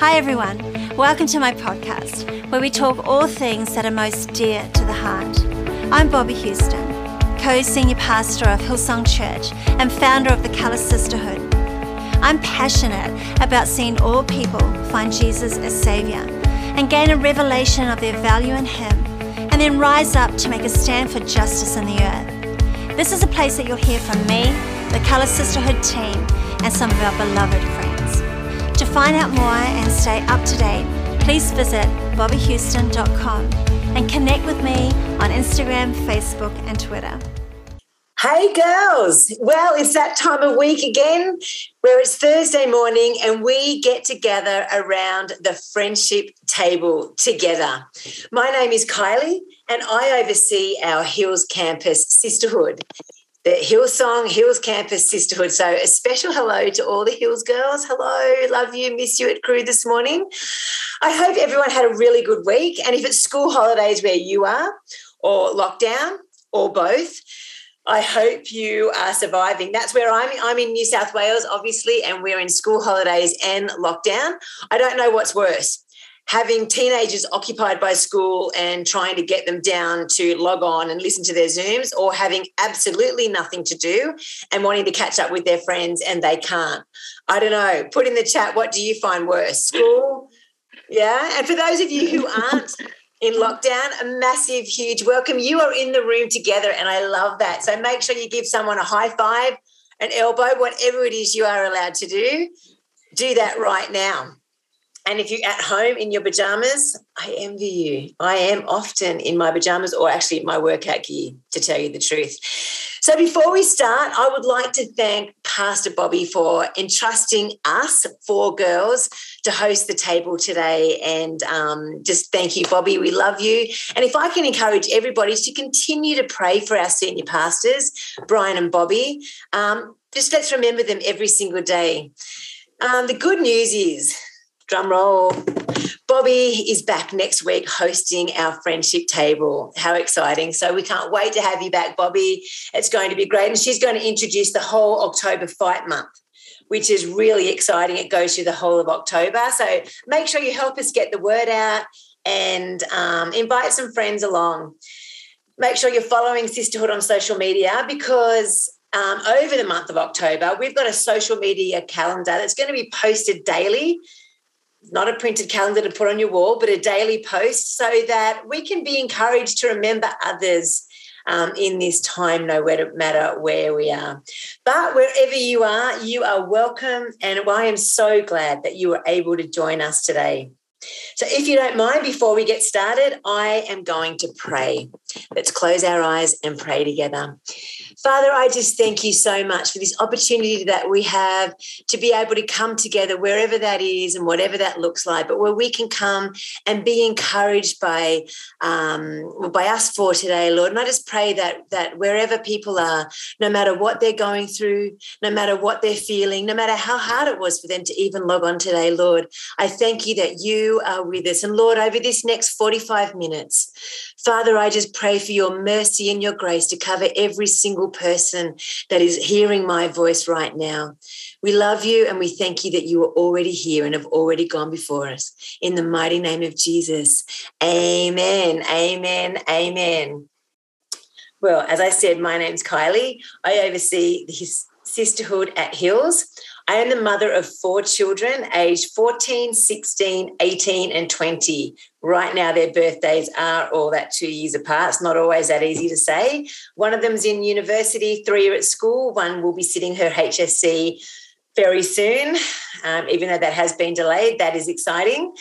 Hi everyone, welcome to my podcast, where we talk all things that are most dear to the heart. I'm Bobby Houston, co-senior pastor of Hillsong Church and founder of The Colour Sisterhood. I'm passionate about seeing all people find Jesus as Saviour and gain a revelation of their value in Him, and then rise up to make a stand for justice in the earth. This is a place that you'll hear from me, the Colour Sisterhood team, and some of our beloved friends. To find out more and stay up to date, please visit bobbyhouston.com and connect with me on Instagram, Facebook, and Twitter. Hey girls, well, it's that time of week again where it's Thursday morning and we get together around the friendship table together. My name is Kylie and I oversee our Hills Campus Sisterhood, the Hillsong Hills Campus Sisterhood. So a special hello to all the Hills girls. Hello, love you, miss you at crew this morning. I hope everyone had a really good week, and if it's school holidays where you are, or lockdown, or both, I hope you are surviving. That's where I'm in New South Wales, obviously, and we're in school holidays and lockdown. I don't know what's worse, having teenagers occupied by school and trying to get them down to log on and listen to their Zooms, or having absolutely nothing to do and wanting to catch up with their friends and they can't. I don't know. Put in the chat, what do you find worse, school? Yeah, and for those of you who aren't in lockdown, a massive, huge welcome. You are in the room together and I love that. So make sure you give someone a high five, an elbow, whatever it is you are allowed to do. Do that right now. And if you're at home in your pyjamas, I envy you. I am often in my pyjamas, or actually my workout gear, to tell you the truth. So before we start, I would like to thank Pastor Bobby for entrusting us, four girls, to host the table today. And just thank you, Bobby. We love you. And if I can encourage everybody to continue to pray for our senior pastors, Brian and Bobby, just let's remember them every single day. The good news is, drum roll, Bobby is back next week hosting our friendship table. How exciting. So we can't wait to have you back, Bobby. It's going to be great. And she's going to introduce the whole October Fight Month, which is really exciting. It goes through the whole of October. So make sure you help us get the word out and invite some friends along. Make sure you're following Sisterhood on social media, because over the month of October, we've got a social media calendar that's going to be posted daily. Not a printed calendar to put on your wall, but a daily post, so that we can be encouraged to remember others in this time, no matter where we are. But wherever you are welcome, and I am so glad that you were able to join us today. So if you don't mind, before we get started, I am going to pray. Let's close our eyes and pray together. Father, I just thank you so much for this opportunity that we have to be able to come together, wherever that is and whatever that looks like, but where we can come and be encouraged by us for today, Lord. And I just pray that wherever people are, no matter what they're going through, no matter what they're feeling, no matter how hard it was for them to even log on today, Lord, I thank you that you are with us. And Lord, over this next 45 minutes, Father, I just pray for your mercy and your grace to cover every single person that is hearing my voice right now. We love you and we thank you that you are already here and have already gone before us. In the mighty name of Jesus, amen, amen, amen. Well, as I said, my name's Kylie. I oversee this sisterhood at Hills. I am the mother of four children, aged 14, 16, 18, and 20. Right now their birthdays are all that 2 years apart. It's not always that easy to say. One of them's in university, three are at school, one will be sitting her HSC very soon, even though that has been delayed. That is exciting.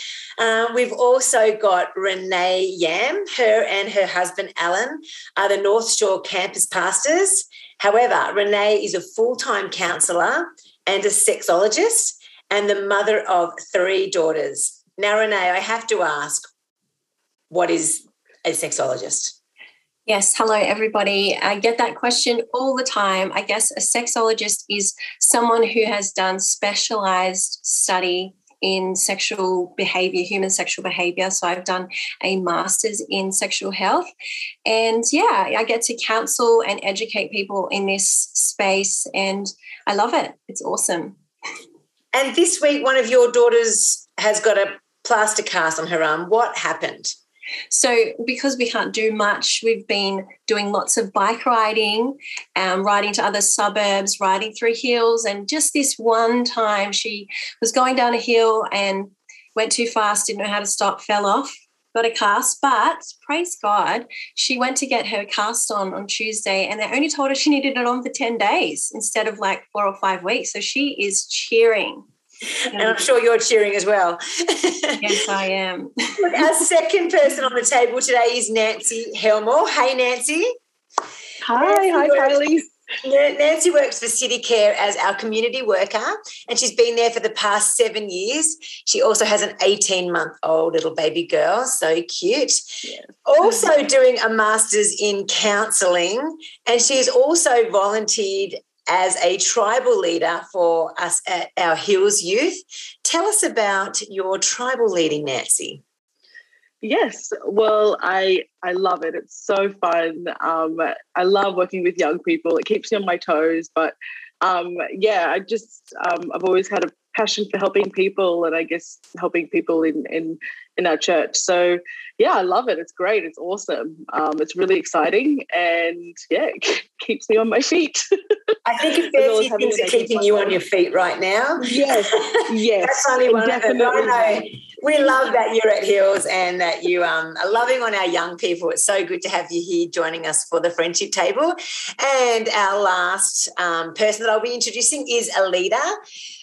We've also got Renee Yam. Her and her husband, Alan, are the North Shore campus pastors. However, Renee is a full-time counsellor and a sexologist, and the mother of three daughters. Now, Renee, I have to ask, what is a sexologist? Yes, hello, everybody. I get that question all the time. I guess a sexologist is someone who has done specialised study in sexual behaviour, human sexual behaviour. So I've done a master's in sexual health. And, yeah, I get to counsel and educate people in this space, and I love it. It's awesome. And this week, one of your daughters has got a plaster cast on her arm. What happened? So because we can't do much, we've been doing lots of bike riding, riding to other suburbs, riding through hills. And just this one time she was going down a hill and went too fast, didn't know how to stop, fell off, got a cast. But praise God, she went to get her cast on Tuesday and they only told her she needed it on for 10 days instead of like 4 or 5 weeks. So she is cheering. And I'm sure you're cheering as well. Yes, I am. Our second person on the table today is Nancy Helmore. Hey, Nancy. Hi, Kylie. Nancy works for City Care as our community worker, and she's been there for the past 7 years. She also has an 18-month-old little baby girl, so cute. Yeah. Also doing a master's in counselling, and she's also volunteered as a tribal leader for us at our Hills Youth. Tell us about your tribal leading, Nancy. Yes, well, I love it. It's so fun. I love working with young people. It keeps me on my toes. But, I've always had a passion for helping people and I guess helping people in our church. So, yeah, I love it. It's great. It's awesome. It's really exciting and, yeah, it keeps me on my feet. I think it's fair things that keeping you on your feet right now. Yes. That's only one of them. I know. We love that you're at Hills and that you are loving on our young people. It's so good to have you here joining us for the friendship table. And our last person that I'll be introducing is Alita.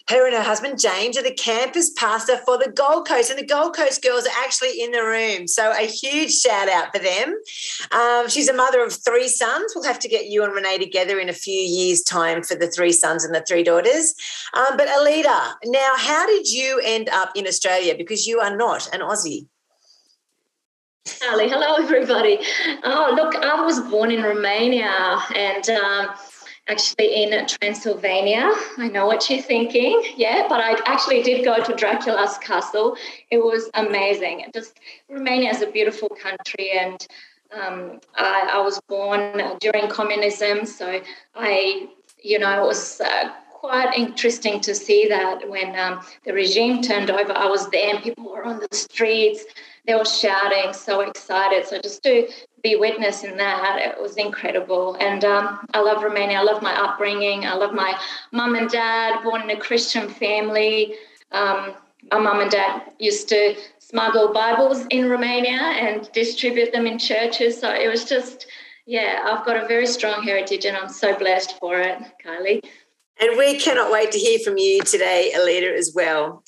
Her and her husband, James, are the campus pastor for the Gold Coast, and the Gold Coast girls are actually in the room, so a huge shout-out for them. She's a mother of 3 sons. We'll have to get you and Renee together in a few years' time for the 3 sons and the 3 daughters. But Alita, now how did you end up in Australia, because you are not an Aussie? Hello, everybody. Oh, look, I was born in Romania and... actually in Transylvania. I know what you're thinking, yeah, but I actually did go to Dracula's castle. It was amazing. Romania is a beautiful country, and I was born during communism, so it was quite interesting to see that when the regime turned over, I was there and people were on the streets. They were shouting, so excited. So just to be witness in that, it was incredible. And I love Romania. I love my upbringing. I love my mum and dad, born in a Christian family. My mum and dad used to smuggle Bibles in Romania and distribute them in churches. So it was just, I've got a very strong heritage and I'm so blessed for it, Kylie. And we cannot wait to hear from you today, Alita, as well.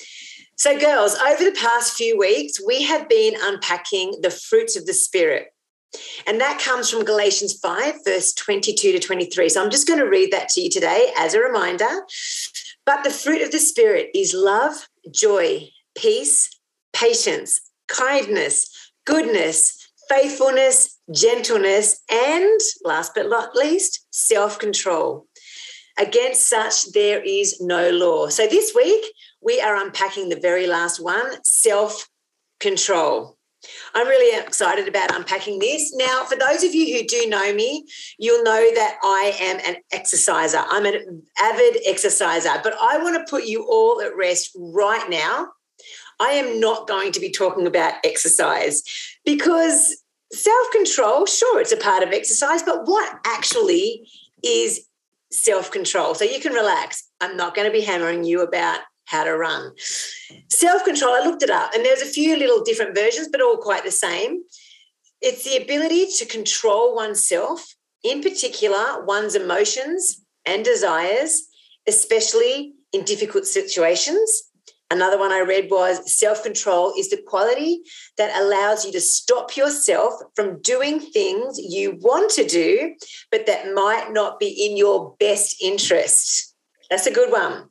So, girls, over the past few weeks, we have been unpacking the fruits of the Spirit. And that comes from Galatians 5, verse 22 to 23. So I'm just going to read that to you today as a reminder. But the fruit of the Spirit is love, joy, peace, patience, kindness, goodness, faithfulness, gentleness, and, last but not least, self-control. Against such there is no law. So this week, we are unpacking the very last one, self-control. I'm really excited about unpacking this. Now, for those of you who do know me, you'll know that I am an exerciser. I'm an avid exerciser, but I want to put you all at rest right now. I am not going to be talking about exercise because self-control, sure, it's a part of exercise, but what actually is self-control? So you can relax. I'm not going to be hammering you about how to run. Self-control, I looked it up, and there's a few little different versions, but all quite the same. It's the ability to control oneself, in particular one's emotions and desires, especially in difficult situations. Another one I read was self-control is the quality that allows you to stop yourself from doing things you want to do, but that might not be in your best interest. That's a good one.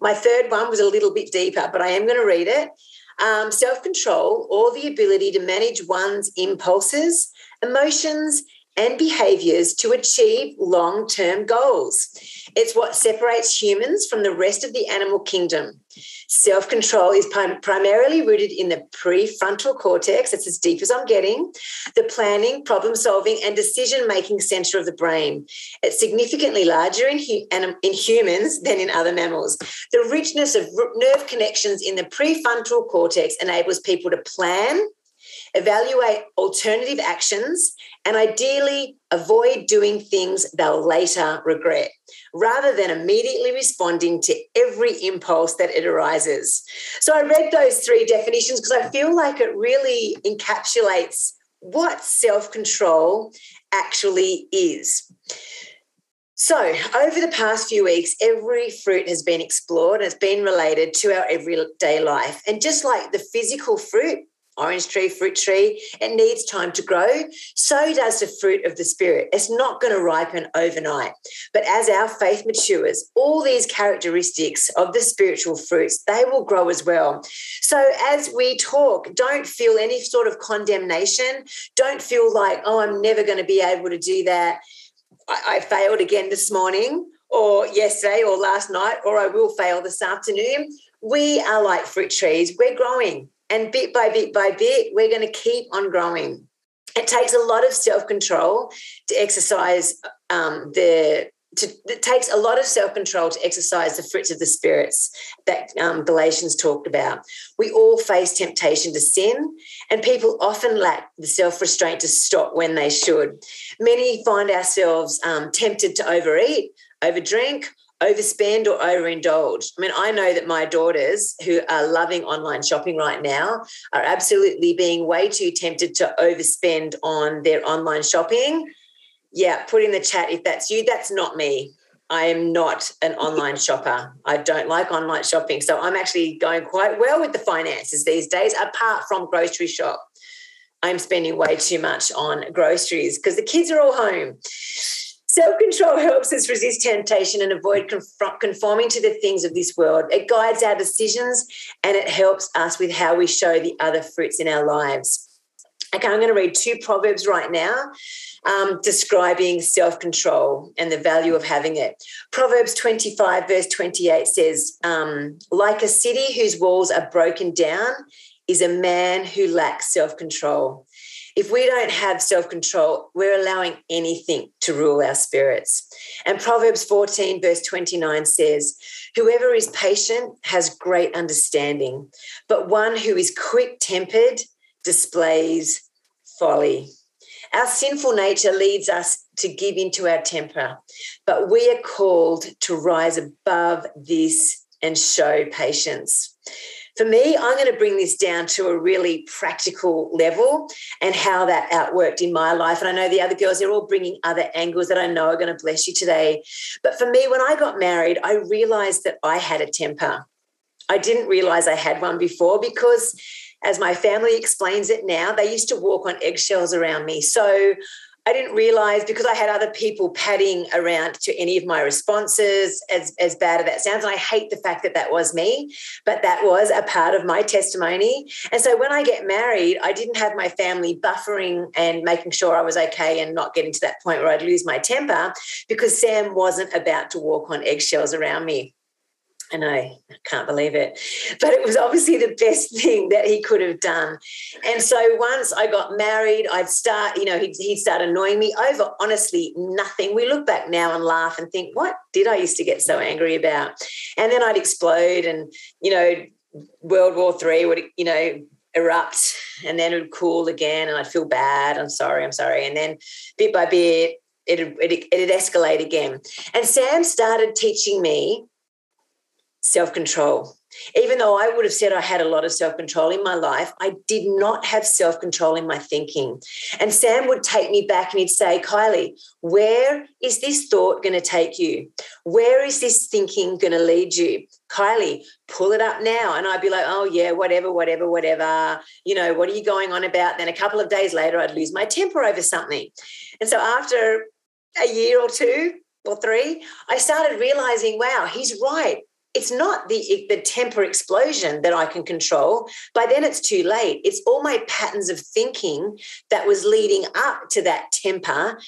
My third one was a little bit deeper, but I am going to read it. Self-control, or the ability to manage one's impulses, emotions, and behaviors to achieve long-term goals. It's what separates humans from the rest of the animal kingdom. Self-control is primarily rooted in the prefrontal cortex, that's as deep as I'm getting, the planning, problem-solving, and decision-making center of the brain. It's significantly larger in humans than in other mammals. The richness of nerve connections in the prefrontal cortex enables people to plan, evaluate alternative actions, and ideally avoid doing things they'll later regret, rather than immediately responding to every impulse that it arises. So I read those three definitions because I feel like it really encapsulates what self-control actually is. So over the past few weeks, every fruit has been explored and it's been related to our everyday life. And just like the physical fruit, orange tree, fruit tree, it needs time to grow. So does the fruit of the Spirit. It's not going to ripen overnight. But as our faith matures, all these characteristics of the spiritual fruits, they will grow as well. So as we talk, don't feel any sort of condemnation. Don't feel like, oh, I'm never going to be able to do that. I failed again this morning or yesterday or last night, or I will fail this afternoon. We are like fruit trees. We're growing. And bit by bit by bit, we're going to keep on growing. It takes a lot of self-control to exercise the fruits of the spirits that Galatians talked about. We all face temptation to sin, and people often lack the self-restraint to stop when they should. Many find ourselves tempted to overeat, overdrink, overspend or overindulge. I mean, I know that my daughters who are loving online shopping right now are absolutely being way too tempted to overspend on their online shopping. Yeah, put in the chat if that's you. That's not me. I am not an online shopper. I don't like online shopping. So I'm actually going quite well with the finances these days, apart from grocery shop. I'm spending way too much on groceries because the kids are all home. Self-control helps us resist temptation and avoid conforming to the things of this world. It guides our decisions and it helps us with how we show the other fruits in our lives. Okay, I'm going to read two Proverbs right now describing self-control and the value of having it. Proverbs 25 verse 28 says, like a city whose walls are broken down is a man who lacks self-control. If we don't have self-control, we're allowing anything to rule our spirits. And Proverbs 14, verse 29 says, whoever is patient has great understanding, but one who is quick-tempered displays folly. Our sinful nature leads us to give into our temper, but we are called to rise above this and show patience. For me, I'm going to bring this down to a really practical level and how that outworked in my life. And I know the other girls, they're all bringing other angles that I know are going to bless you today. But for me, when I got married, I realised that I had a temper. I didn't realise I had one before because, as my family explains it now, they used to walk on eggshells around me. So I didn't realise because I had other people padding around to any of my responses, as bad as that sounds. And I hate the fact that that was me, but that was a part of my testimony. And so when I get married, I didn't have my family buffering and making sure I was okay and not getting to that point where I'd lose my temper because Sam wasn't about to walk on eggshells around me. I know, I can't believe it. But it was obviously the best thing that he could have done. And so once I got married, he'd start annoying me over, honestly, nothing. We look back now and laugh and think, what did I used to get so angry about? And then I'd explode and, World War III would, erupt and then it would cool again and I'd feel bad. I'm sorry. And then bit by bit, it'd escalate again. And Sam started teaching me self-control. Even though I would have said I had a lot of self-control in my life, I did not have self-control in my thinking. And Sam would take me back and he'd say, Kylie, where is this thought going to take you? Where is this thinking going to lead you? Kylie, pull it up now. And I'd be like, oh, yeah, whatever. What are you going on about? Then a couple of days later, I'd lose my temper over something. And so after a year or two or three, I started realizing, wow, he's right. it's not the temper explosion that I can control. By then it's too late. It's all my patterns of thinking that was leading up to that temper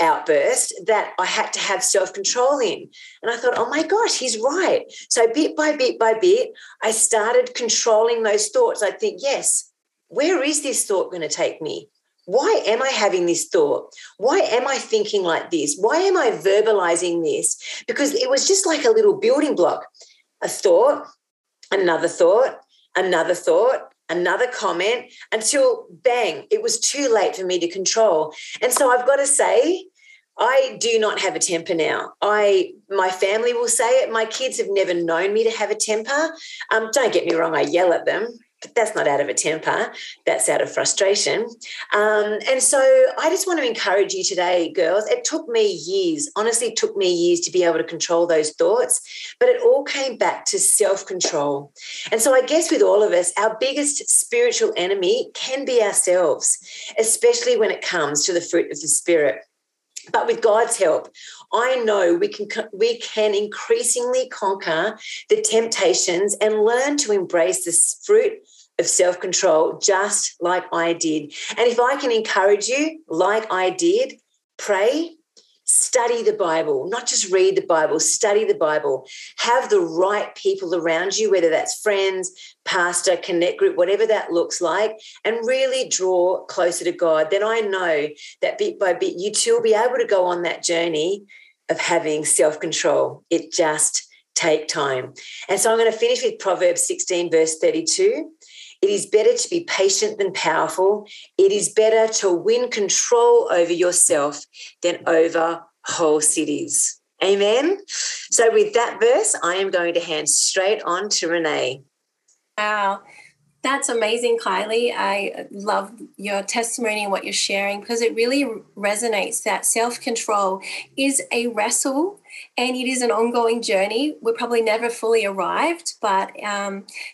outburst that I had to have self-control in. And I thought, oh, my gosh, he's right. So bit by bit, I started controlling those thoughts. I think, yes, where is this thought going to take me? Why am I having this thought? Why am I thinking like this? Why am I verbalizing this? Because it was just like a little building block, a thought, another thought, another thought, another comment, until bang, it was too late for me to control. And so I've got to say, I do not have a temper now. My family will say it. My kids have never known me to have a temper. Don't get me wrong, I yell at them. But that's not out of a temper. That's out of frustration. And so I just want to encourage you today, girls. It took me years, honestly, it took me years to be able to control those thoughts, but it all came back to self-control. And so I guess with all of us, our biggest spiritual enemy can be ourselves, especially when it comes to the fruit of the Spirit. But with God's help, I know we can increasingly conquer the temptations and learn to embrace this fruit of self-control just like I did. And if I can encourage you like I did, pray, study the Bible, not just read the Bible, study the Bible. Have the right people around you, whether that's friends, pastor, connect group, whatever that looks like, and really draw closer to God. Then I know that bit by bit you too will be able to go on that journey of having self-control. It just takes time. And so I'm going to finish with Proverbs 16, verse 32. It is better to be patient than powerful. It is better to win control over yourself than over whole cities. Amen. So with that verse, I am going to hand straight on to Renee. Wow. That's amazing, Kylie. I love your testimony and what you're sharing because it really resonates that self-control is a wrestle and it is an ongoing journey. We're probably never fully arrived, but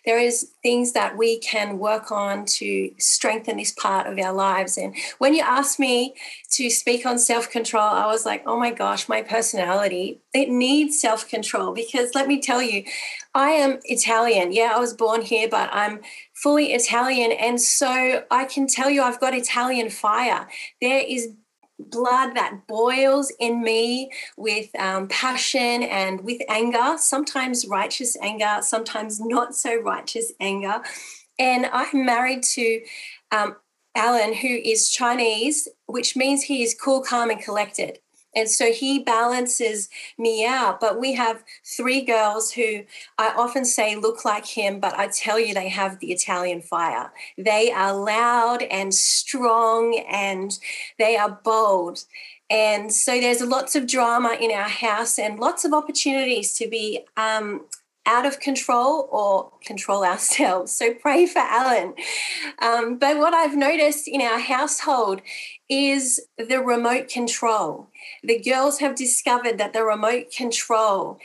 there is things that we can work on to strengthen this part of our lives. And when you asked me to speak on self-control, I was like, oh, my gosh, my personality, it needs self-control because let me tell you, I am Italian. Yeah, I was born here, but I'm fully Italian. And so I can tell you I've got Italian fire. There is blood that boils in me with passion and with anger, sometimes righteous anger, sometimes not so righteous anger. And I'm married to Alan, who is Chinese, which means he is cool, calm, and collected. And so he balances me out. But we have three girls who I often say look like him, but I tell you they have the Italian fire. They are loud and strong and they are bold. And so there's lots of drama in our house and lots of opportunities to be out of control or control ourselves. So pray for Alan. But what I've noticed in our household is the remote control. The girls have discovered that the remote control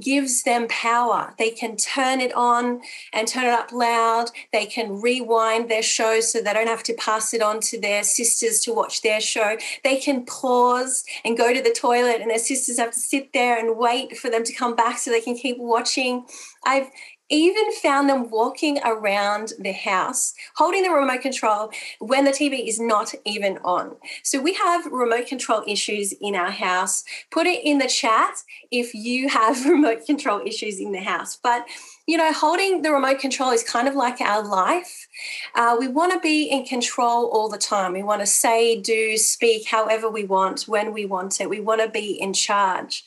gives them power. They can turn it on and turn it up loud. They can rewind their show so they don't have to pass it on to their sisters to watch their show. They can pause and go to the toilet and their sisters have to sit there and wait for them to come back so they can keep watching. I've even found them walking around the house, holding the remote control when the TV is not even on. So we have remote control issues in our house. Put it in the chat if you have remote control issues in the house. But, you know, holding the remote control is kind of like our life. We want to be in control all the time. We want to say, do, speak however we want, when we want it. We want to be in charge.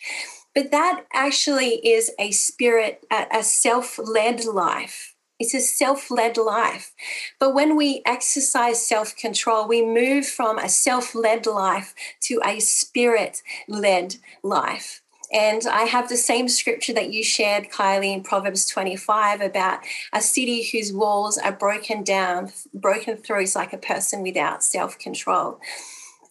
But that actually is a self-led life. It's a self-led life. But when we exercise self-control, we move from a self-led life to a spirit-led life. And I have the same scripture that you shared, Kylie, in Proverbs 25 about a city whose walls are broken through is like a person without self-control.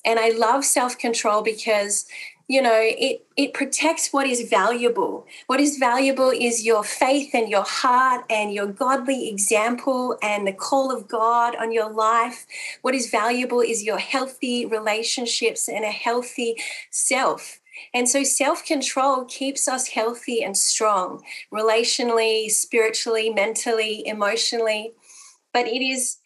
And I love self-control because you know, it protects what is valuable. What is valuable is your faith and your heart and your godly example and the call of God on your life. What is valuable is your healthy relationships and a healthy self. And so self-control keeps us healthy and strong, relationally, spiritually, mentally, emotionally. But it is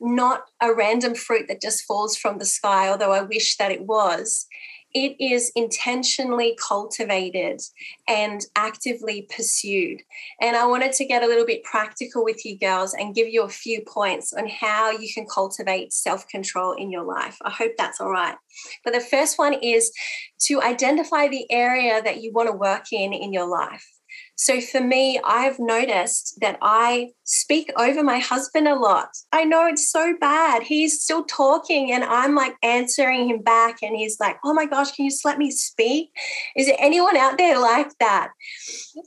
not a random fruit that just falls from the sky, although I wish that it was. It is intentionally cultivated and actively pursued. And I wanted to get a little bit practical with you girls and give you a few points on how you can cultivate self-control in your life. I hope that's all right. But the first one is to identify the area that you want to work in your life. So for me, I've noticed that I speak over my husband a lot. I know it's so bad. He's still talking and I'm like answering him back and he's like, oh my gosh, can you just let me speak? Is there anyone out there like that?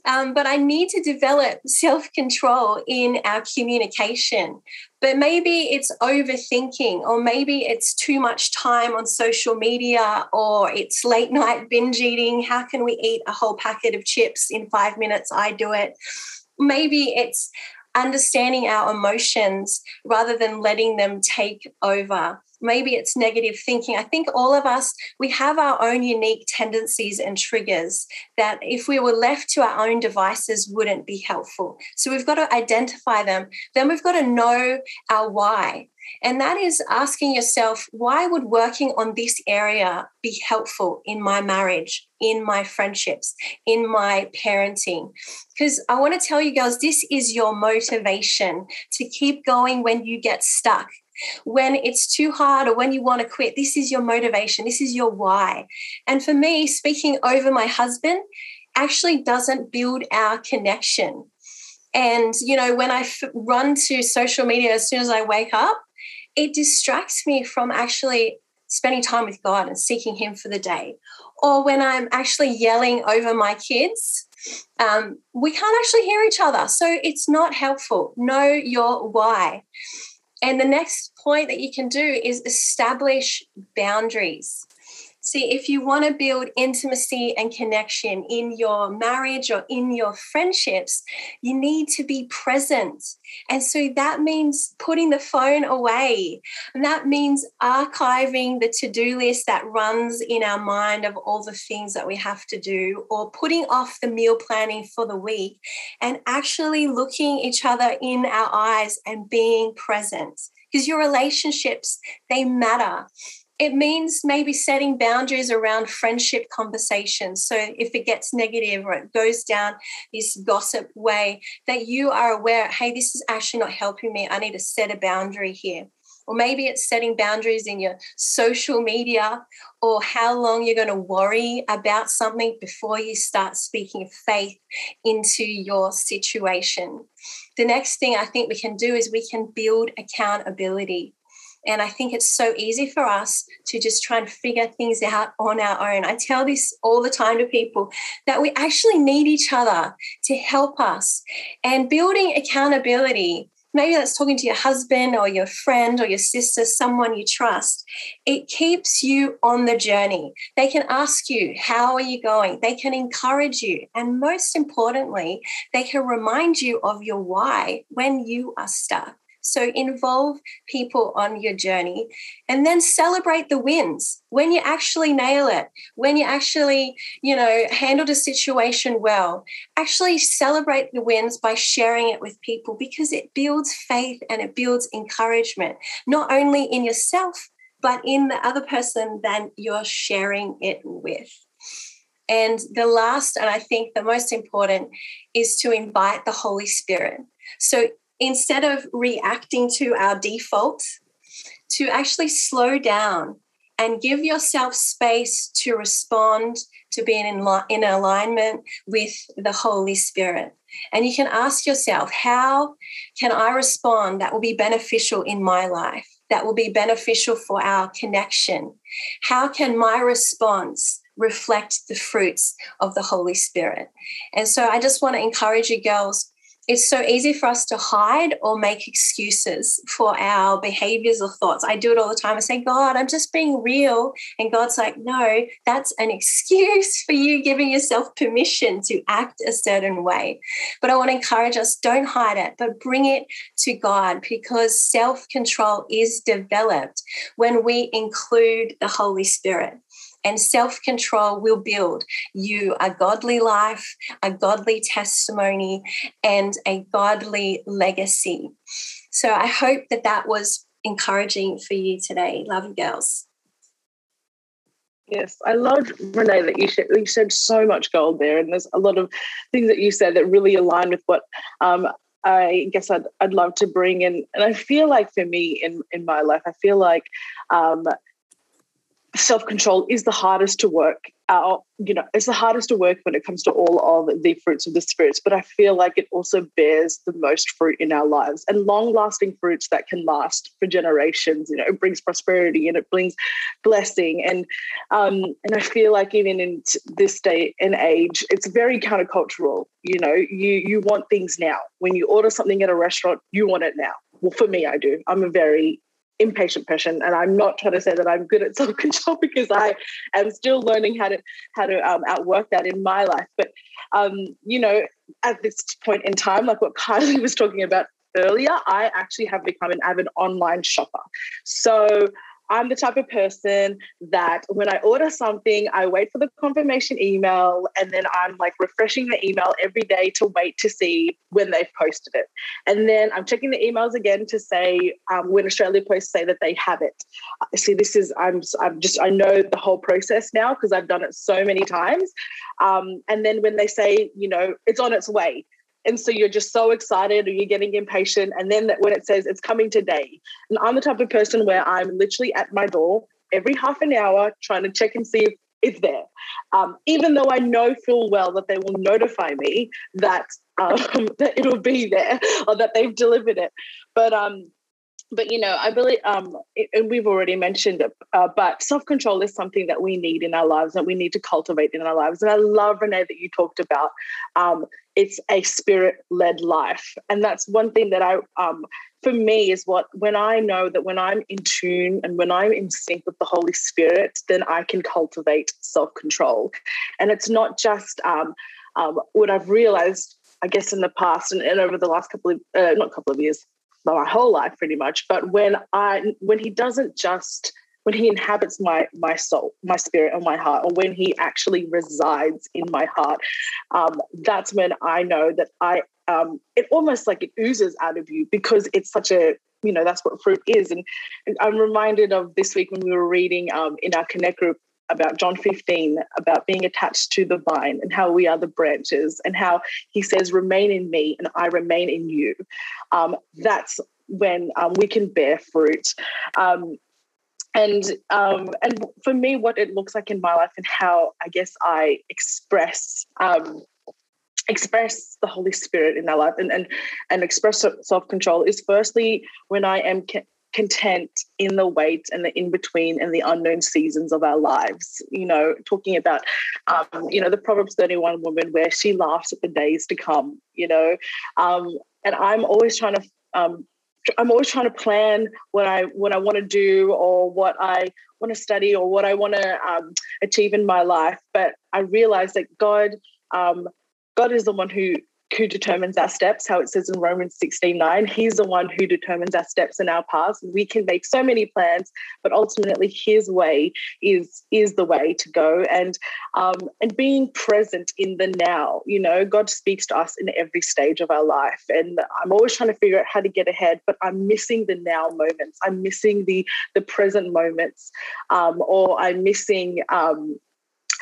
But I need to develop self-control in our communication. But maybe it's overthinking, or maybe it's too much time on social media, or it's late night binge eating. How can we eat a whole packet of chips in 5 minutes? I do it. Maybe it's understanding our emotions rather than letting them take over. Maybe it's negative thinking. I think all of us, we have our own unique tendencies and triggers that if we were left to our own devices wouldn't be helpful. So we've got to identify them. Then we've got to know our why. And that is asking yourself, why would working on this area be helpful in my marriage, in my friendships, in my parenting? Because I want to tell you girls, this is your motivation to keep going when you get stuck, when it's too hard or when you want to quit. This is your motivation. This is your why. And for me, speaking over my husband actually doesn't build our connection. And, you know, when I run to social media as soon as I wake up, it distracts me from actually spending time with God and seeking him for the day. Or when I'm actually yelling over my kids, we can't actually hear each other. So it's not helpful. Know your why. And the next point that you can do is establish boundaries. See, if you want to build intimacy and connection in your marriage or in your friendships, you need to be present. And so that means putting the phone away. And that means archiving the to-do list that runs in our mind of all the things that we have to do, or putting off the meal planning for the week and actually looking each other in our eyes and being present. Because your relationships, they matter. It means maybe setting boundaries around friendship conversations. So if it gets negative or it goes down this gossip way, that you are aware, hey, this is actually not helping me. I need to set a boundary here. Or maybe it's setting boundaries in your social media, or how long you're going to worry about something before you start speaking faith into your situation. The next thing I think we can do is we can build accountability. And I think it's so easy for us to just try and figure things out on our own. I tell this all the time to people, that we actually need each other to help us. And building accountability, maybe that's talking to your husband or your friend or your sister, someone you trust, it keeps you on the journey. They can ask you, how are you going? They can encourage you. And most importantly, they can remind you of your why when you are stuck. So involve people on your journey, and then celebrate the wins. When you actually nail it, when you actually, you know, handled a situation well, actually celebrate the wins by sharing it with people, because it builds faith and it builds encouragement, not only in yourself, but in the other person that you're sharing it with. And the last, and I think the most important, is to invite the Holy Spirit. So instead of reacting to our default, to actually slow down and give yourself space to respond, to be in alignment with the Holy Spirit. And you can ask yourself, how can I respond that will be beneficial in my life, that will be beneficial for our connection? How can my response reflect the fruits of the Holy Spirit? And so I just want to encourage you girls, it's so easy for us to hide or make excuses for our behaviors or thoughts. I do it all the time. I say, God, I'm just being real. And God's like, no, that's an excuse for you giving yourself permission to act a certain way. But I want to encourage us, don't hide it, but bring it to God, because self-control is developed when we include the Holy Spirit. and self-control will build you a godly life, a godly testimony, and a godly legacy. So I hope that that was encouraging for you today. Love you, girls. Yes, I loved, Renee, that you shared so much gold there, and there's a lot of things that you said that really align with what I guess I'd love to bring in. And I feel like for me in my life, I feel like self-control is the hardest to work out. You know, it's the hardest to work when it comes to all of the fruits of the spirits, but I feel like it also bears the most fruit in our lives, and long-lasting fruits that can last for generations. You know, it brings prosperity and it brings blessing. And I feel like even in this day and age, it's very countercultural. You know, you want things now. When you order something at a restaurant, you want it now. Well, for me, I do. I'm a very impatient person, and I'm not trying to say that I'm good at self-control, because I am still learning how to outwork that in my life. But you know, at this point in time, like what Kylie was talking about earlier, I actually have become an avid online shopper. So I'm the type of person that when I order something, I wait for the confirmation email, and then I'm like refreshing the email every day to wait to see when they've posted it. And then I'm checking the emails again to say when Australia Post say that they have it. See, I know the whole process now because I've done it so many times. And then when they say, you know, it's on its way. And so you're just so excited, or you're getting impatient. And then when it says it's coming today, and I'm the type of person where I'm literally at my door every half an hour trying to check and see if it's there. Even though I know full well that they will notify me that it'll be there, or that they've delivered it. But you know, I believe, and we've already mentioned it, but self-control is something that we need in our lives, that we need to cultivate in our lives. And I love, Renee, that you talked about it's a spirit-led life. And that's one thing that I, for me, is when I know that when I'm in tune and when I'm in sync with the Holy Spirit, then I can cultivate self-control. And it's not just what I've realized, I guess, in the past and over the last couple of years, my whole life pretty much, but when he inhabits my soul, my spirit, and my heart, or when he actually resides in my heart, that's when I know that I it almost like it oozes out of you, because it's such a, you know, that's what fruit is. And I'm reminded of this week when we were reading in our Connect group about John 15, about being attached to the vine and how we are the branches, and how he says, remain in me and I remain in you. That's when we can bear fruit. And for me, what it looks like in my life and how I guess I express the Holy Spirit in our life and express self-control is firstly when I am content in the wait and the in-between and the unknown seasons of our lives. You know, talking about, you know, the Proverbs 31 woman where she laughs at the days to come, you know, and I'm always trying to plan what I want to do, or what I want to study, or what I want to achieve in my life. But I realize that God is the one who determines our steps, how it says in Romans 16:9. He's the one who determines our steps and our paths. We can make so many plans, but ultimately his way is the way to go. And being present in the now, you know, God speaks to us in every stage of our life. And I'm always trying to figure out how to get ahead, but I'm missing the now moments. I'm missing the present moments, or I'm missing, I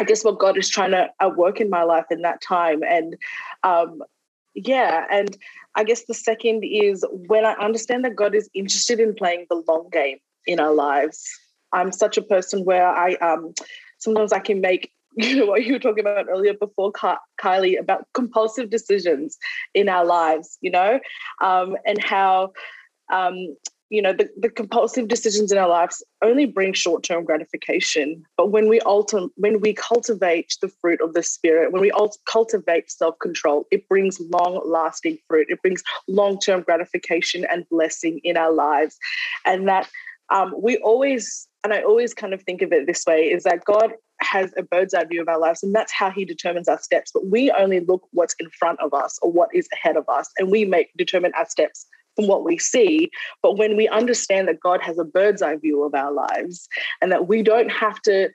guess, what God is trying to work in my life in that time. And I guess the second is when I understand that God is interested in playing the long game in our lives. I'm such a person where I sometimes I can make, you know, what you were talking about earlier before, Kylie, about compulsive decisions in our lives, you know, and how, you know, the compulsive decisions in our lives only bring short-term gratification. But when we cultivate the fruit of the Spirit, when we cultivate self-control, it brings long-lasting fruit. It brings long-term gratification and blessing in our lives. And that I always kind of think of it this way, is that God has a bird's eye view of our lives, and that's how he determines our steps. But we only look what's in front of us or what is ahead of us, and we determine our steps from what we see. But when we understand that God has a bird's eye view of our lives, and that we don't have to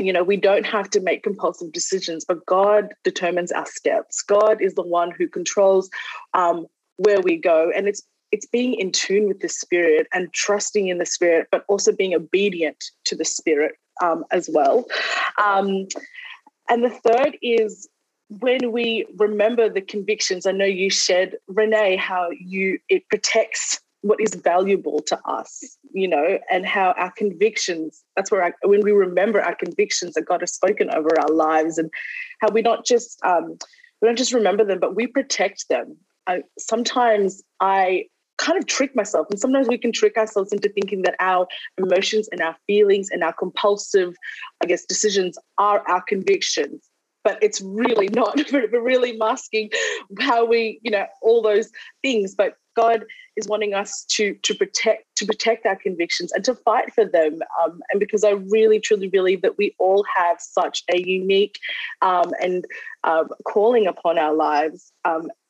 You know, we don't have to make compulsive decisions, but God determines our steps. God is the one who controls where we go. And it's being in tune with the Spirit and trusting in the Spirit, but also being obedient to the Spirit as well. And the third is when we remember the convictions. I know you shared, Renee, how it protects what is valuable to us, you know, and how our convictions, that's where when we remember our convictions that God has spoken over our lives, and how we don't just remember them, but we protect them. Sometimes I kind of trick myself, and sometimes we can trick ourselves into thinking that our emotions and our feelings and our compulsive, I guess, decisions are our convictions. But it's really not. We're really masking how we, you know, all those things. But God is wanting us to protect our convictions and to fight for them. And because I really, truly believe that we all have such a unique calling upon our lives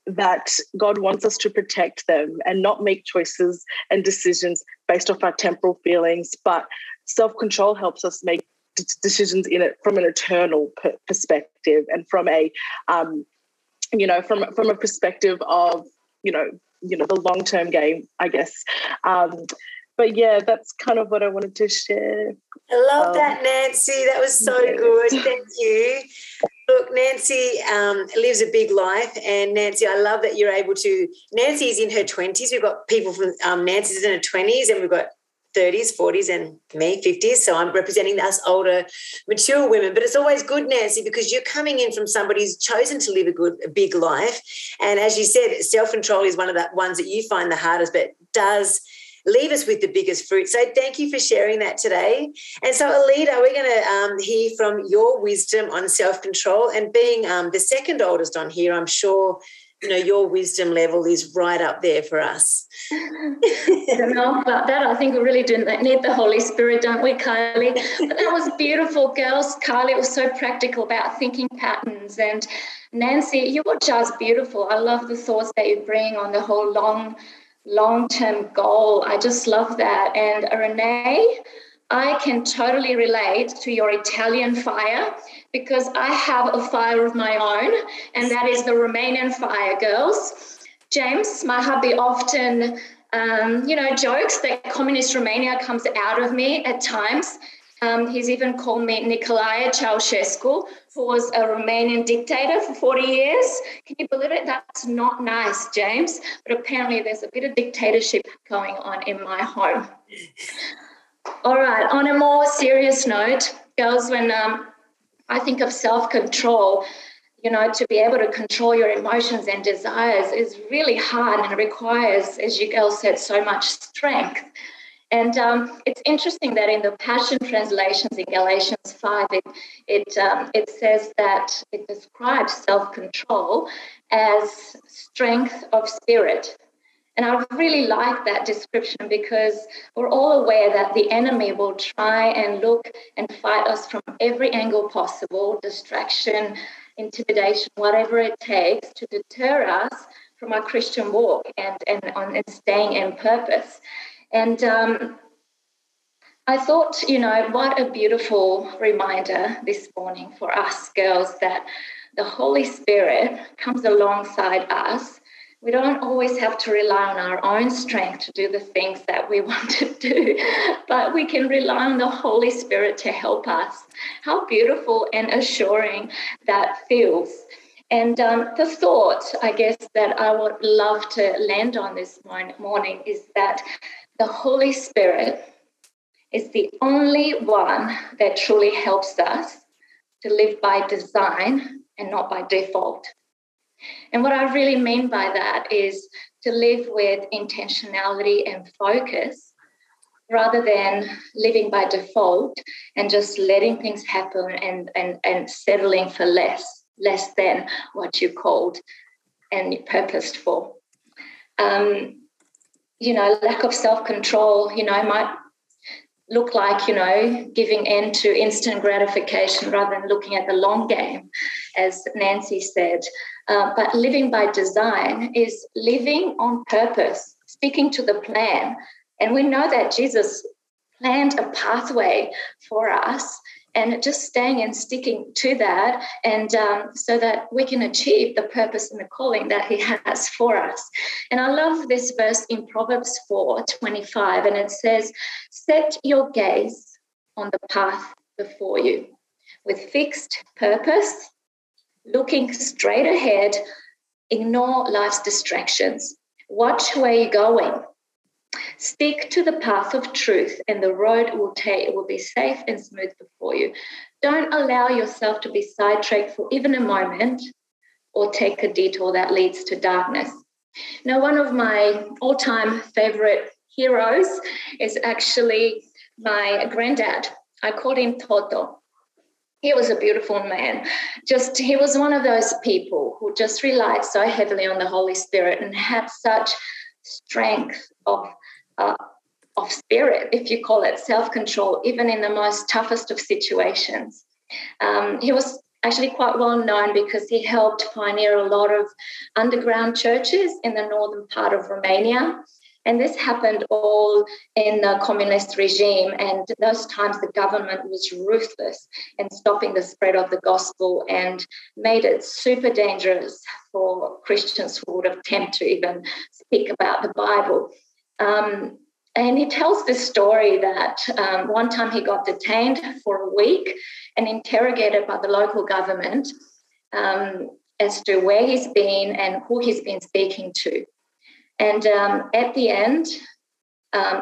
that God wants us to protect them and not make choices and decisions based off our temporal feelings. But self-control helps us make decisions in it from an eternal perspective, and from a from a perspective of the long-term game, I guess. But yeah, that's kind of what I wanted to share. I love that, Nancy. That was so good. Thank you. Look, Nancy lives a big life, and Nancy, I love that you're able to. Nancy's in her 20s. We've got people from Nancy's in her 20s, and we've got 30s, 40s, and me, 50s. So I'm representing us older, mature women. But it's always good, Nancy, because you're coming in from somebody who's chosen to live a big life. And as you said, self-control is one of the ones that you find the hardest, but does leave us with the biggest fruit. So thank you for sharing that today. And so, Alita, we're going to hear from your wisdom on self-control. And being the second oldest on here, I'm sure, you know, your wisdom level is right up there for us. I don't know about that. I think we really do need the Holy Spirit, don't we, Kylie? But that was beautiful, girls. Kylie was so practical about thinking patterns. And Nancy, you were just beautiful. I love the thoughts that you bring on the whole long-term goal. I just love that. And Renee, I can totally relate to your Italian fire, because I have a fire of my own, and that is the Romanian fire, girls. James, my hubby, often, jokes that communist Romania comes out of me at times. He's even called me Nicolae Ceaușescu, who was a Romanian dictator for 40 years. Can you believe it? That's not nice, James. But apparently there's a bit of dictatorship going on in my home. All right, on a more serious note, girls, when I think of self-control, you know, to be able to control your emotions and desires is really hard, and it requires, as you girls said, so much strength. And it's interesting that in the Passion Translations in Galatians 5, it says that it describes self-control as strength of spirit. And I really like that description, because we're all aware that the enemy will try and look and fight us from every angle possible, distraction, intimidation, whatever it takes to deter us from our Christian walk and staying in purpose. And I thought, you know, what a beautiful reminder this morning for us girls that the Holy Spirit comes alongside us. We don't always have to rely on our own strength to do the things that we want to do, but we can rely on the Holy Spirit to help us. How beautiful and assuring that feels. And the thought, I guess, that I would love to land on this morning is that the Holy Spirit is the only one that truly helps us to live by design and not by default. And what I really mean by that is to live with intentionality and focus, rather than living by default and just letting things happen and settling for less than what you called and purposed for. Lack of self-control, might look like, giving in to instant gratification rather than looking at the long game, as Nancy said. But living by design is living on purpose, sticking to the plan. And we know that Jesus planned a pathway for us, and just staying and sticking to that, and so that we can achieve the purpose and the calling that he has for us. And I love this verse in Proverbs 4:25, and it says, "Set your gaze on the path before you with fixed purpose, looking straight ahead, ignore life's distractions. Watch where you're going. Stick to the path of truth, and the road will be safe and smooth before you." Don't allow yourself to be sidetracked for even a moment or take a detour that leads to darkness. Now, one of my all-time favourite heroes is actually my granddad. I called him Toto. He was a beautiful man. He was one of those people who just relied so heavily on the Holy Spirit and had such strength of spirit, if you call it self-control, even in the most toughest of situations. He was actually quite well known because he helped pioneer a lot of underground churches in the northern part of Romania. And this happened all in the communist regime, and those times the government was ruthless in stopping the spread of the gospel and made it super dangerous for Christians who would attempt to even speak about the Bible. And he tells this story that one time he got detained for a week and interrogated by the local government as to where he's been and who he's been speaking to. And at the end,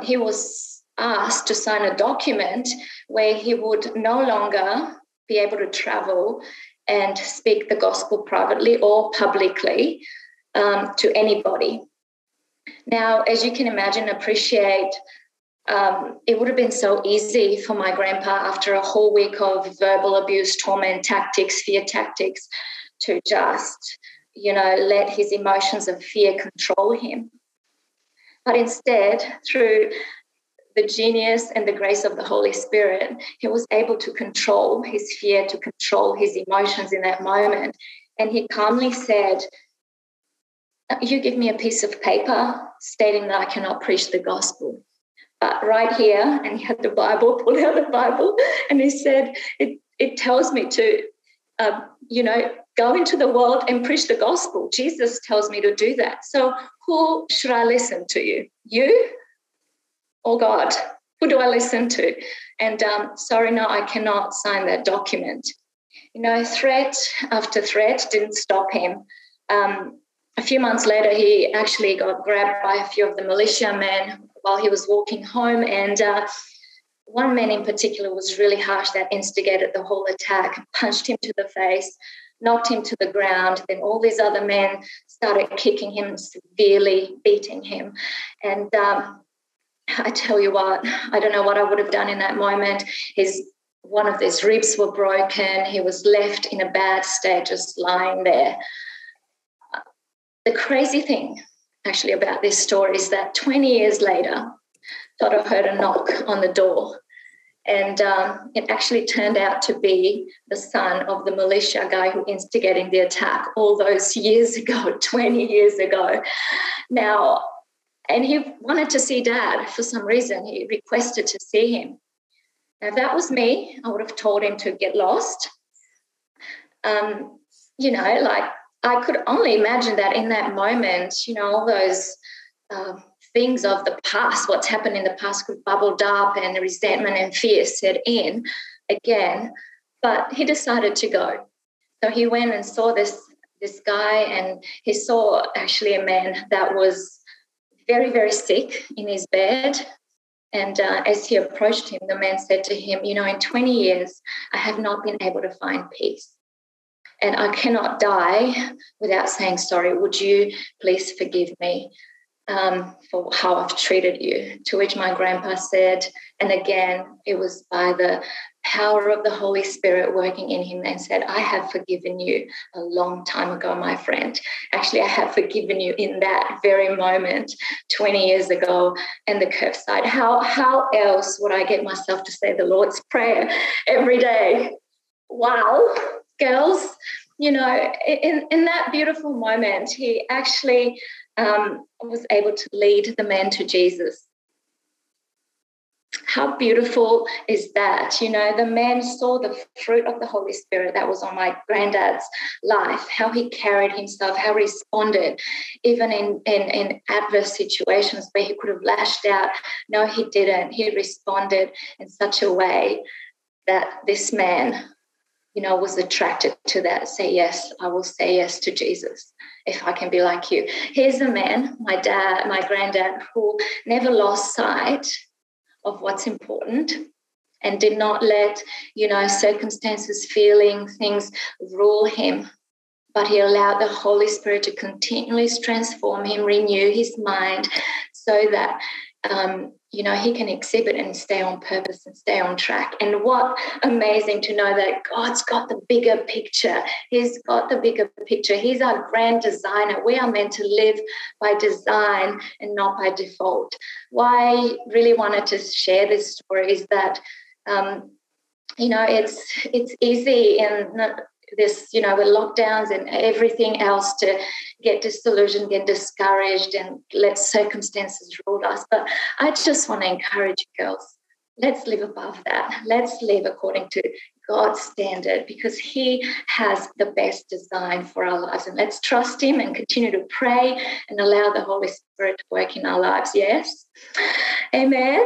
he was asked to sign a document where he would no longer be able to travel and speak the gospel privately or publicly to anybody. Now, as you can imagine, appreciate, it would have been so easy for my grandpa after a whole week of verbal abuse, torment tactics, fear tactics, to just let his emotions of fear control him. But instead, through the genius and the grace of the Holy Spirit, he was able to control his fear, to control his emotions in that moment. And he calmly said, "You give me a piece of paper stating that I cannot preach the gospel. But right here," and he had the Bible, pulled out the Bible, and he said, it tells me to, go into the world and preach the gospel. Jesus tells me to do that. So who should I listen to? You or God? Who do I listen to? And sorry, no, I cannot sign that document. Threat after threat didn't stop him. A few months later, he actually got grabbed by a few of the militiamen while he was walking home, and one man in particular was really harsh, that instigated the whole attack, punched him to the face, knocked him to the ground. Then all these other men started kicking him severely, beating him. And I tell you what, I don't know what I would have done in that moment. One of his ribs were broken. He was left in a bad state, just lying there. The crazy thing actually about this story is that 20 years later, Toto heard a knock on the door. And it actually turned out to be the son of the militia guy who instigated the attack all those years ago, 20 years ago. Now, and he wanted to see Dad for some reason. He requested to see him. Now, if that was me, I would have told him to get lost. I could only imagine that in that moment, all those things of the past, what's happened in the past, could bubbled up, and the resentment and fear set in again. But he decided to go. So he went and saw this guy, and he saw actually a man that was very, very sick in his bed. And as he approached him, the man said to him, "In 20 years, I have not been able to find peace. And I cannot die without saying sorry. Would you please forgive me for how I've treated you?" To which my grandpa said, and again, it was by the power of the Holy Spirit working in him, and said, "I have forgiven you a long time ago, my friend. Actually, I have forgiven you in that very moment, 20 years ago, and the curbside." How else would I get myself to say the Lord's Prayer every day? Wow, girls, in that beautiful moment, he actually was able to lead the man to Jesus. How beautiful is that? You know, the man saw the fruit of the Holy Spirit that was on my granddad's life, how he carried himself, how he responded, even in adverse situations where he could have lashed out. No, he didn't. He responded in such a way that this man, you know, was attracted to that. Say yes, I will say yes to Jesus if I can be like you. Here's a man, my granddad, who never lost sight of what's important and did not let, you know, circumstances, feelings, things rule him, but he allowed the Holy Spirit to continually transform him, renew his mind so that, you know, he can exhibit and stay on purpose and stay on track. And what amazing to know that God's got the bigger picture. He's got the bigger picture. He's our grand designer. We are meant to live by design and not by default. Why I really wanted to share this story is that, you know, it's easy in this, you know, with lockdowns and everything else, to get disillusioned and discouraged and let circumstances rule us. But I just want to encourage you, girls, let's live above that. Let's live according to God's standard, because he has the best design for our lives. And let's trust him and continue to pray and allow the Holy Spirit to work in our lives. Yes? Amen?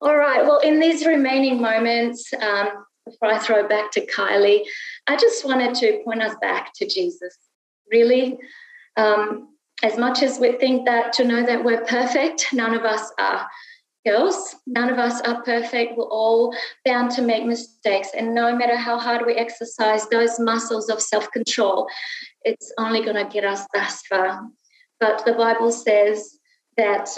All right. Well, in these remaining moments, before I throw back to Kylie, I just wanted to point us back to Jesus. Really, as much as we think that to know that we're perfect, none of us are. Girls, none of us are perfect. We're all bound to make mistakes. And no matter how hard we exercise those muscles of self-control, it's only going to get us thus far. But the Bible says that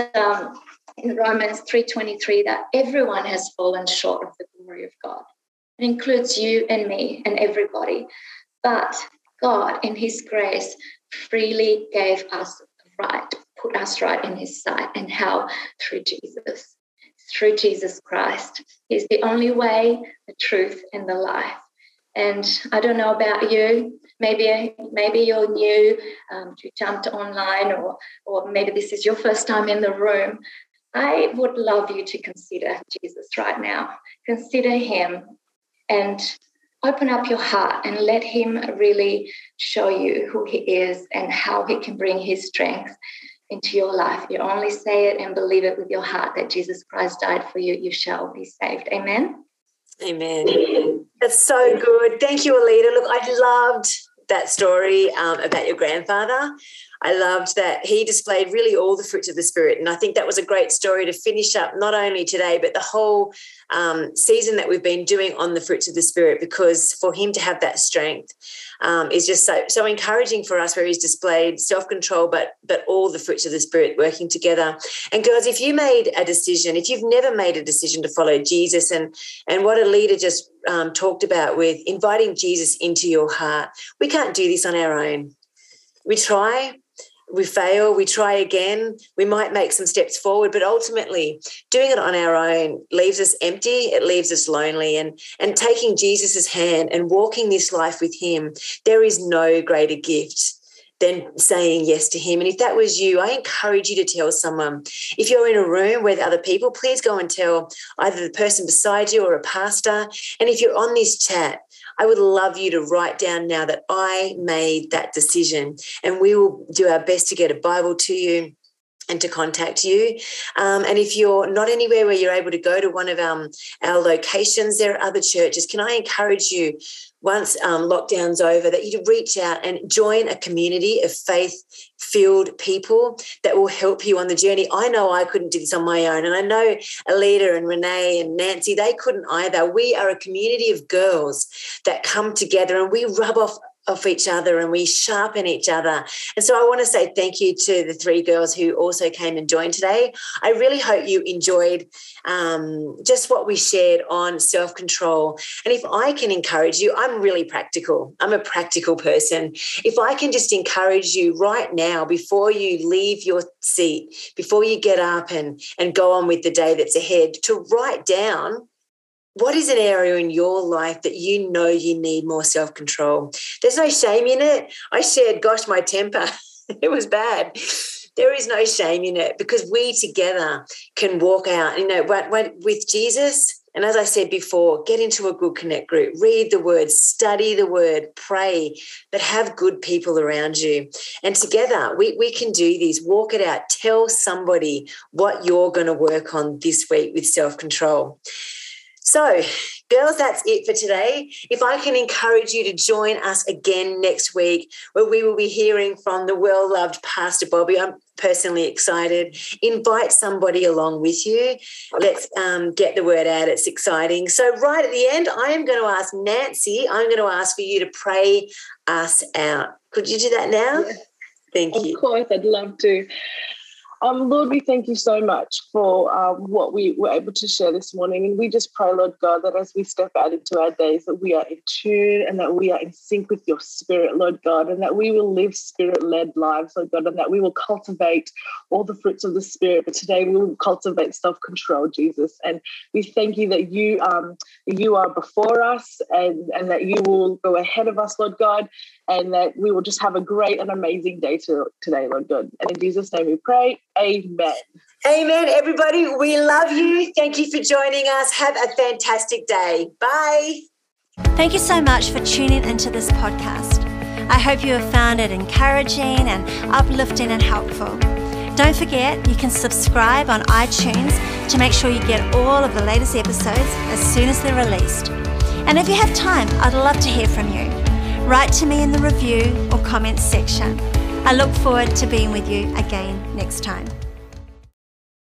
in Romans 3:23, that everyone has fallen short of the glory of God. It includes you and me and everybody. But God, in his grace, freely gave us right, put us right in his sight. And how? Through Jesus. Through Jesus Christ. He's the only way, the truth, and the life. And I don't know about you, maybe you're new, you jumped online, or maybe this is your first time in the room. I would love you to consider Jesus right now. Consider him. And open up your heart and let him really show you who he is and how he can bring his strength into your life. You only say it and believe it with your heart that Jesus Christ died for you. You shall be saved. Amen? Amen. That's so good. Thank you, Alita. Look, I loved that story about your grandfather. I loved that he displayed really all the fruits of the Spirit, and I think that was a great story to finish up not only today but the whole season that we've been doing on the fruits of the Spirit, because for him to have that strength is just so encouraging for us, where he's displayed self-control but all the fruits of the Spirit working together. And girls, if you made a decision, if you've never made a decision to follow Jesus, and what Alita just talked about with inviting Jesus into your heart, we can't do this on our own. We try. We fail, we try again, we might make some steps forward, but ultimately doing it on our own leaves us empty, it leaves us lonely. And taking Jesus' hand and walking this life with him, there is no greater gift than saying yes to him. And if that was you, I encourage you to tell someone. If you're in a room with other people, please go and tell either the person beside you or a pastor. And if you're on this chat, I would love you to write down now that I made that decision, and we will do our best to get a Bible to you and to contact you. And if you're not anywhere where you're able to go to one of our locations, there are other churches. Can I encourage you, once lockdown's over, that you reach out and join a community of faith-filled people that will help you on the journey. I know I couldn't do this on my own, and I know Alita and Renee and Nancy, they couldn't either. We are a community of girls that come together and we rub off each other and we sharpen each other. And so I want to say thank you to the three girls who also came and joined today. I really hope you enjoyed just what we shared on self-control. And if I can encourage you, I'm really practical. I'm a practical person. If I can just encourage you right now, before you leave your seat, before you get up and go on with the day that's ahead, to write down, what is an area in your life that you know you need more self-control? There's no shame in it. I shared, gosh, my temper. It was bad. there is no shame in it, because we together can walk out, with Jesus. And as I said before, get into a good connect group, read the word, study the word, pray, but have good people around you. And together we can do this. Walk it out. Tell somebody what you're going to work on this week with self-control. So, girls, that's it for today. If I can encourage you to join us again next week, where we will be hearing from the well-loved Pastor Bobby. I'm personally excited. Invite somebody along with you. Let's get the word out. It's exciting. So right at the end, I am going to ask Nancy, I'm going to ask for you to pray us out. Could you do that now? Yes. Thank you. Of course, I'd love to. Lord, we thank you so much for what we were able to share this morning. And we just pray, Lord God, that as we step out into our days, that we are in tune and that we are in sync with your spirit, Lord God, and that we will live spirit-led lives, Lord God, and that we will cultivate all the fruits of the spirit. But today we will cultivate self-control, Jesus. And we thank you that you are before us and that you will go ahead of us, Lord God, and that we will just have a great and amazing day today, Lord God. And in Jesus' name we pray. Amen. Amen, everybody. We love you. Thank you for joining us. Have a fantastic day. Bye. Thank you so much for tuning into this podcast. I hope you have found it encouraging and uplifting and helpful. Don't forget, you can subscribe on iTunes to make sure you get all of the latest episodes as soon as they're released. And if you have time, I'd love to hear from you. Write to me in the review or comments section. I look forward to being with you again next time.